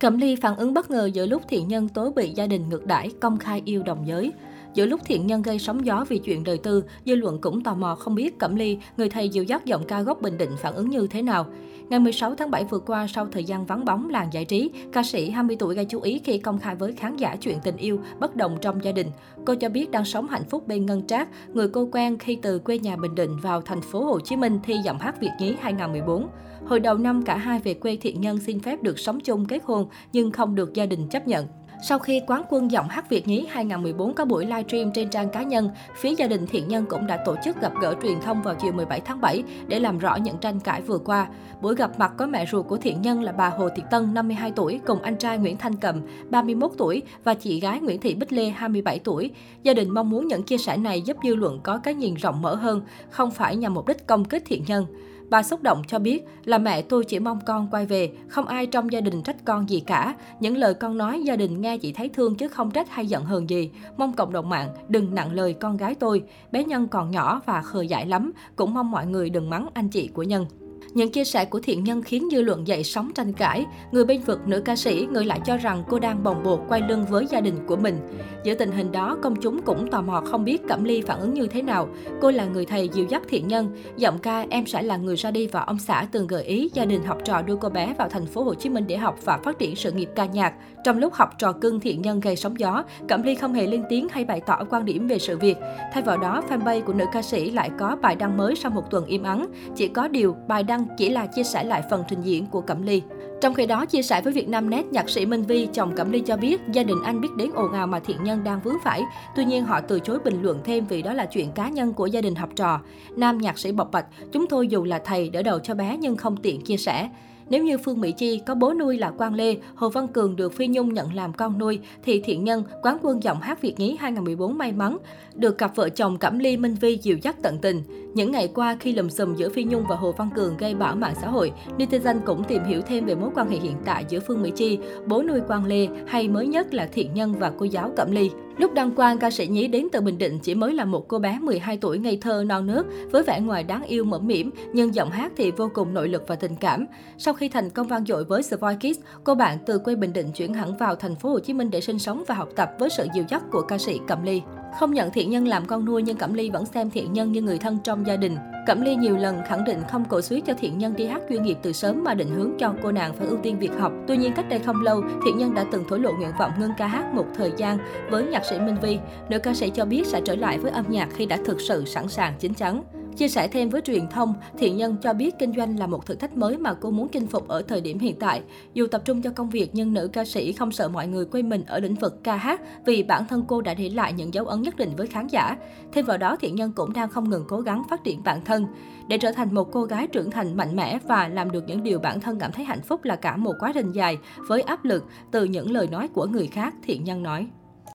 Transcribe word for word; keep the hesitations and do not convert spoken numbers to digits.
Cẩm Ly phản ứng bất ngờ giữa lúc Thiện Nhân tối bị gia đình ngược đãi, công khai yêu đồng giới. Giữa lúc Thiện Nhân gây sóng gió vì chuyện đời tư, dư luận cũng tò mò không biết Cẩm Ly, người thầy dịu dắt giọng ca gốc Bình Định phản ứng như thế nào. Ngày mười sáu tháng bảy vừa qua, sau thời gian vắng bóng làng giải trí, ca sĩ hai mươi tuổi gây chú ý khi công khai với khán giả chuyện tình yêu, bất đồng trong gia đình. Cô cho biết đang sống hạnh phúc bên Ngân Trác, người cô quen khi từ quê nhà Bình Định vào thành phố Hồ Chí Minh thi Giọng hát Việt Nhí hai không một bốn. Hồi đầu năm, cả hai về quê, Thiện Nhân xin phép được sống chung kết hôn nhưng không được gia đình chấp nhận. Sau khi quán quân Giọng hát Việt Nhí hai không một bốn có buổi livestream trên trang cá nhân, phía gia đình Thiện Nhân cũng đã tổ chức gặp gỡ truyền thông vào chiều mười bảy tháng bảy để làm rõ những tranh cãi vừa qua. Buổi gặp mặt có mẹ ruột của Thiện Nhân là bà Hồ Thiện Tân năm mươi hai tuổi cùng anh trai Nguyễn Thanh Cầm ba mươi mốt tuổi và chị gái Nguyễn Thị Bích Lê hai mươi bảy tuổi. Gia đình mong muốn những chia sẻ này giúp dư luận có cái nhìn rộng mở hơn, không phải nhằm mục đích công kích Thiện Nhân. Bà xúc động cho biết là mẹ tôi chỉ mong con quay về, không ai trong gia đình trách con gì cả. Những lời con nói gia đình nghe chỉ thấy thương chứ không trách hay giận hờn gì. Mong cộng đồng mạng đừng nặng lời con gái tôi. Bé Nhân còn nhỏ và khờ dại lắm, cũng mong mọi người đừng mắng anh chị của Nhân. Những chia sẻ của Thiện Nhân khiến dư luận dậy sóng tranh cãi. Người bên vực nữ ca sĩ, người lại cho rằng cô đang bồng bột quay lưng với gia đình của mình. Giữa tình hình đó, công chúng cũng tò mò không biết Cẩm Ly phản ứng như thế nào. Cô là người thầy dìu dắt Thiện Nhân. Giọng ca "Em sẽ là người ra đi" và ông xã từng gợi ý gia đình học trò đưa cô bé vào thành phố Hồ Chí Minh để học và phát triển sự nghiệp ca nhạc. Trong lúc học trò cưng Thiện Nhân gây sóng gió, Cẩm Ly không hề lên tiếng hay bày tỏ quan điểm về sự việc. Thay vào đó, fanpage của nữ ca sĩ lại có bài đăng mới sau một tuần im ắng. Chỉ có điều bài đăng chỉ là chia sẻ lại phần trình diễn của Cẩm Ly. Trong khi đó, chia sẻ với Vietnamnet, nhạc sĩ Minh Vy, chồng Cẩm Ly cho biết gia đình anh biết đến ồn ào mà Thiện Nhân đang vướng phải. Tuy nhiên, họ từ chối bình luận thêm vì đó là chuyện cá nhân của gia đình học trò. Nam nhạc sĩ bộc bạch, chúng tôi dù là thầy đỡ đầu cho bé nhưng không tiện chia sẻ. Nếu như Phương Mỹ Chi có bố nuôi là Quang Lê, Hồ Văn Cường được Phi Nhung nhận làm con nuôi, thì Thiện Nhân, quán quân Giọng hát Việt Nhí hai không một bốn may mắn được cặp vợ chồng Cẩm Ly Minh Vy dìu dắt tận tình. Những ngày qua, khi lùm xùm giữa Phi Nhung và Hồ Văn Cường gây bão mạng xã hội, netizen cũng tìm hiểu thêm về mối quan hệ hiện tại giữa Phương Mỹ Chi, bố nuôi Quang Lê hay mới nhất là Thiện Nhân và cô giáo Cẩm Ly. Lúc đăng quang, ca sĩ Nhí đến từ Bình Định chỉ mới là một cô bé mười hai tuổi ngây thơ non nớt, với vẻ ngoài đáng yêu mẫm mỉm, nhưng giọng hát thì vô cùng nội lực và tình cảm. Sau khi thành công vang dội với The Voice Kids, cô bạn từ quê Bình Định chuyển hẳn vào thành phố Hồ Chí Minh để sinh sống và học tập với sự dìu dắt của ca sĩ Cẩm Ly. Không nhận Thiện Nhân làm con nuôi nhưng Cẩm Ly vẫn xem Thiện Nhân như người thân trong gia đình. Cẩm Ly nhiều lần khẳng định không cổ suý cho Thiện Nhân đi hát chuyên nghiệp từ sớm mà định hướng cho cô nàng phải ưu tiên việc học. Tuy nhiên, cách đây không lâu, Thiện Nhân đã từng thổ lộ nguyện vọng ngưng ca hát một thời gian với nhạc sĩ Minh Vy. Nữ ca sĩ cho biết sẽ trở lại với âm nhạc khi đã thực sự sẵn sàng chín chắn. Chia sẻ thêm với truyền thông, Thiện Nhân cho biết kinh doanh là một thử thách mới mà cô muốn chinh phục ở thời điểm hiện tại. Dù tập trung cho công việc nhưng nữ ca sĩ không sợ mọi người quay mình ở lĩnh vực ca hát vì bản thân cô đã để lại những dấu ấn nhất định với khán giả. Thêm vào đó, Thiện Nhân cũng đang không ngừng cố gắng phát triển bản thân. Để trở thành một cô gái trưởng thành mạnh mẽ và làm được những điều bản thân cảm thấy hạnh phúc là cả một quá trình dài với áp lực từ những lời nói của người khác, Thiện Nhân nói.